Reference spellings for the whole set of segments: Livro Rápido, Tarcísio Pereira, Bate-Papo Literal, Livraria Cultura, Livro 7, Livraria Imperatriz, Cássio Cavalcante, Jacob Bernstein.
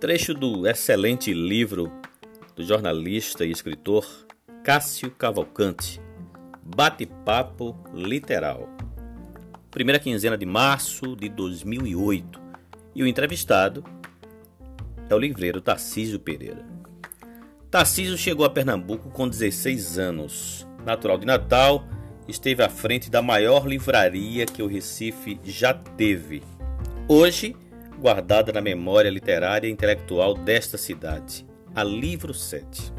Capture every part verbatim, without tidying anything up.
Trecho do excelente livro do jornalista e escritor Cássio Cavalcante, Bate-Papo Literal. Primeira quinzena de março de dois mil e oito. E o entrevistado é o livreiro Tarcísio Pereira. Tarcísio chegou a Pernambuco com dezesseis anos. Natural de Natal, esteve à frente da maior livraria que o Recife já teve. Hoje, guardada na memória literária e intelectual desta cidade, a Livro sete.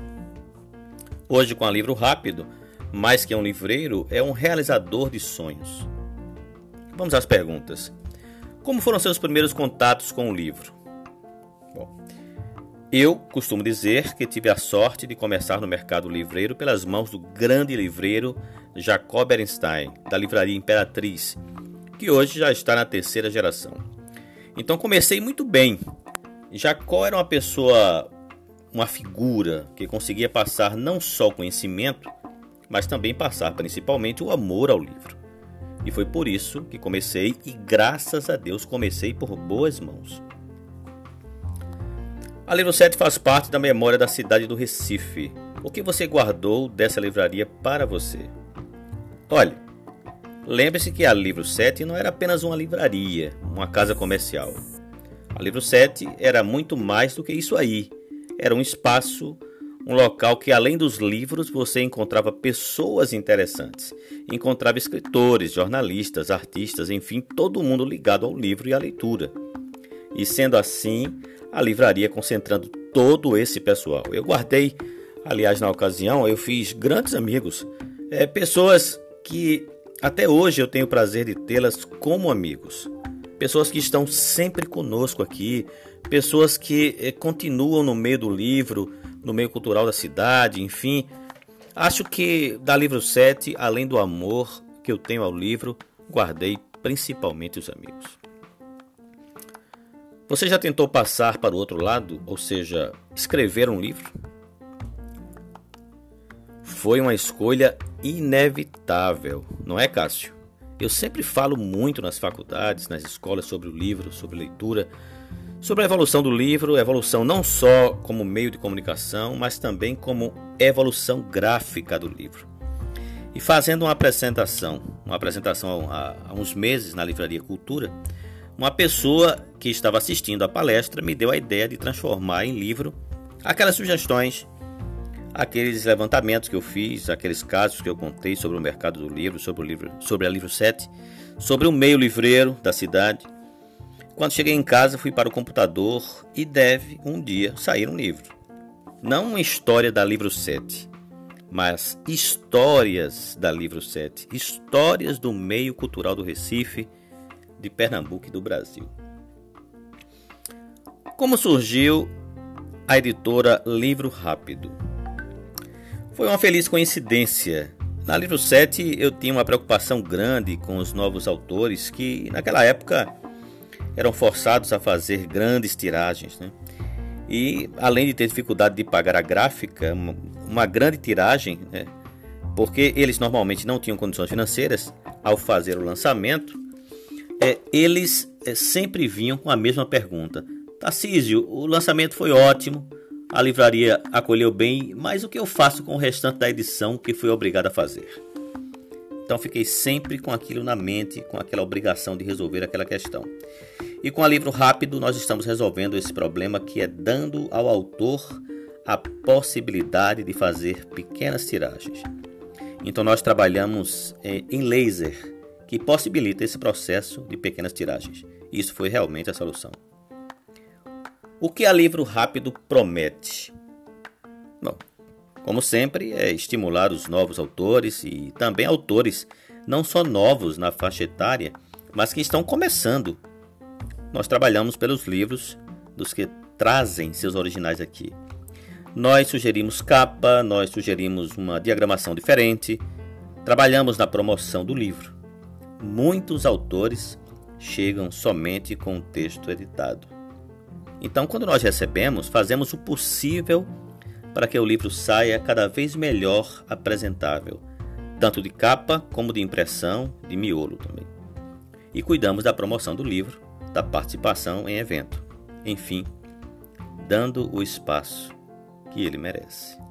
Hoje, com a Livro Rápido, mais que um livreiro, é um realizador de sonhos. Vamos às perguntas. Como foram seus primeiros contatos com o livro? Bom, eu costumo dizer que tive a sorte de começar no mercado livreiro pelas mãos do grande livreiro Jacob Bernstein, da Livraria Imperatriz, que hoje já está na terceira geração. Então comecei muito bem. Jacó era uma pessoa, uma figura que conseguia passar não só o conhecimento, mas também passar principalmente o amor ao livro. E foi por isso que comecei e, graças a Deus, comecei por boas mãos. A Livro sete faz parte da memória da cidade do Recife. O que você guardou dessa livraria para você? Olha, lembre-se que a Livro sete não era apenas uma livraria, uma casa comercial. A Livro sete era muito mais do que isso aí. Era um espaço, um local que, além dos livros, você encontrava pessoas interessantes. Encontrava escritores, jornalistas, artistas, enfim, todo mundo ligado ao livro e à leitura. E sendo assim, a livraria concentrando todo esse pessoal. Eu guardei, aliás, na ocasião, eu fiz grandes amigos. É, pessoas que até hoje eu tenho o prazer de tê-las como amigos. Pessoas que estão sempre conosco aqui. Pessoas que é, continuam no meio do livro, no meio cultural da cidade, enfim. Acho que da Livro sete, além do amor que eu tenho ao livro, guardei principalmente os amigos. Você já tentou passar para o outro lado, ou seja, escrever um livro? Foi uma escolha inevitável, não é, Cássio? Eu sempre falo muito nas faculdades, nas escolas sobre o livro, sobre leitura, sobre a evolução do livro, evolução não só como meio de comunicação, mas também como evolução gráfica do livro. E fazendo uma apresentação, uma apresentação há uns meses na Livraria Cultura, uma pessoa que estava assistindo à palestra me deu a ideia de transformar em livro aquelas sugestões, aqueles levantamentos que eu fiz, aqueles casos que eu contei sobre o mercado do livro, sobre o livro, sobre a Livro sete, sobre o meio livreiro da cidade. Quando cheguei em casa, fui para o computador e deve um dia sair um livro. Não uma história da Livro sete, mas histórias da Livro sete, histórias do meio cultural do Recife, de Pernambuco e do Brasil. Como surgiu a editora Livro Rápido? Foi uma feliz coincidência. Na Livro sete eu tinha uma preocupação grande com os novos autores que naquela época eram forçados a fazer grandes tiragens, né? E além de ter dificuldade de pagar a gráfica, uma, uma grande tiragem, né? Porque eles normalmente não tinham condições financeiras, ao fazer o lançamento, é, eles é, sempre vinham com a mesma pergunta. Tarcísio, o lançamento foi ótimo, a livraria acolheu bem, mas o que eu faço com o restante da edição que fui obrigado a fazer? Então fiquei sempre com aquilo na mente, com aquela obrigação de resolver aquela questão. E com a Livro Rápido nós estamos resolvendo esse problema, que é dando ao autor a possibilidade de fazer pequenas tiragens. Então nós trabalhamos eh, em laser, que possibilita esse processo de pequenas tiragens. Isso foi realmente a solução. O que a Livro Rápido promete? Bom, como sempre, é estimular os novos autores e também autores, não só novos na faixa etária, mas que estão começando. Nós trabalhamos pelos livros dos que trazem seus originais aqui. Nós sugerimos capa, nós sugerimos uma diagramação diferente, trabalhamos na promoção do livro. Muitos autores chegam somente com o texto editado. Então, quando nós recebemos, fazemos o possível para que o livro saia cada vez melhor apresentável, tanto de capa como de impressão, de miolo também. E cuidamos da promoção do livro, da participação em evento. Enfim, dando o espaço que ele merece.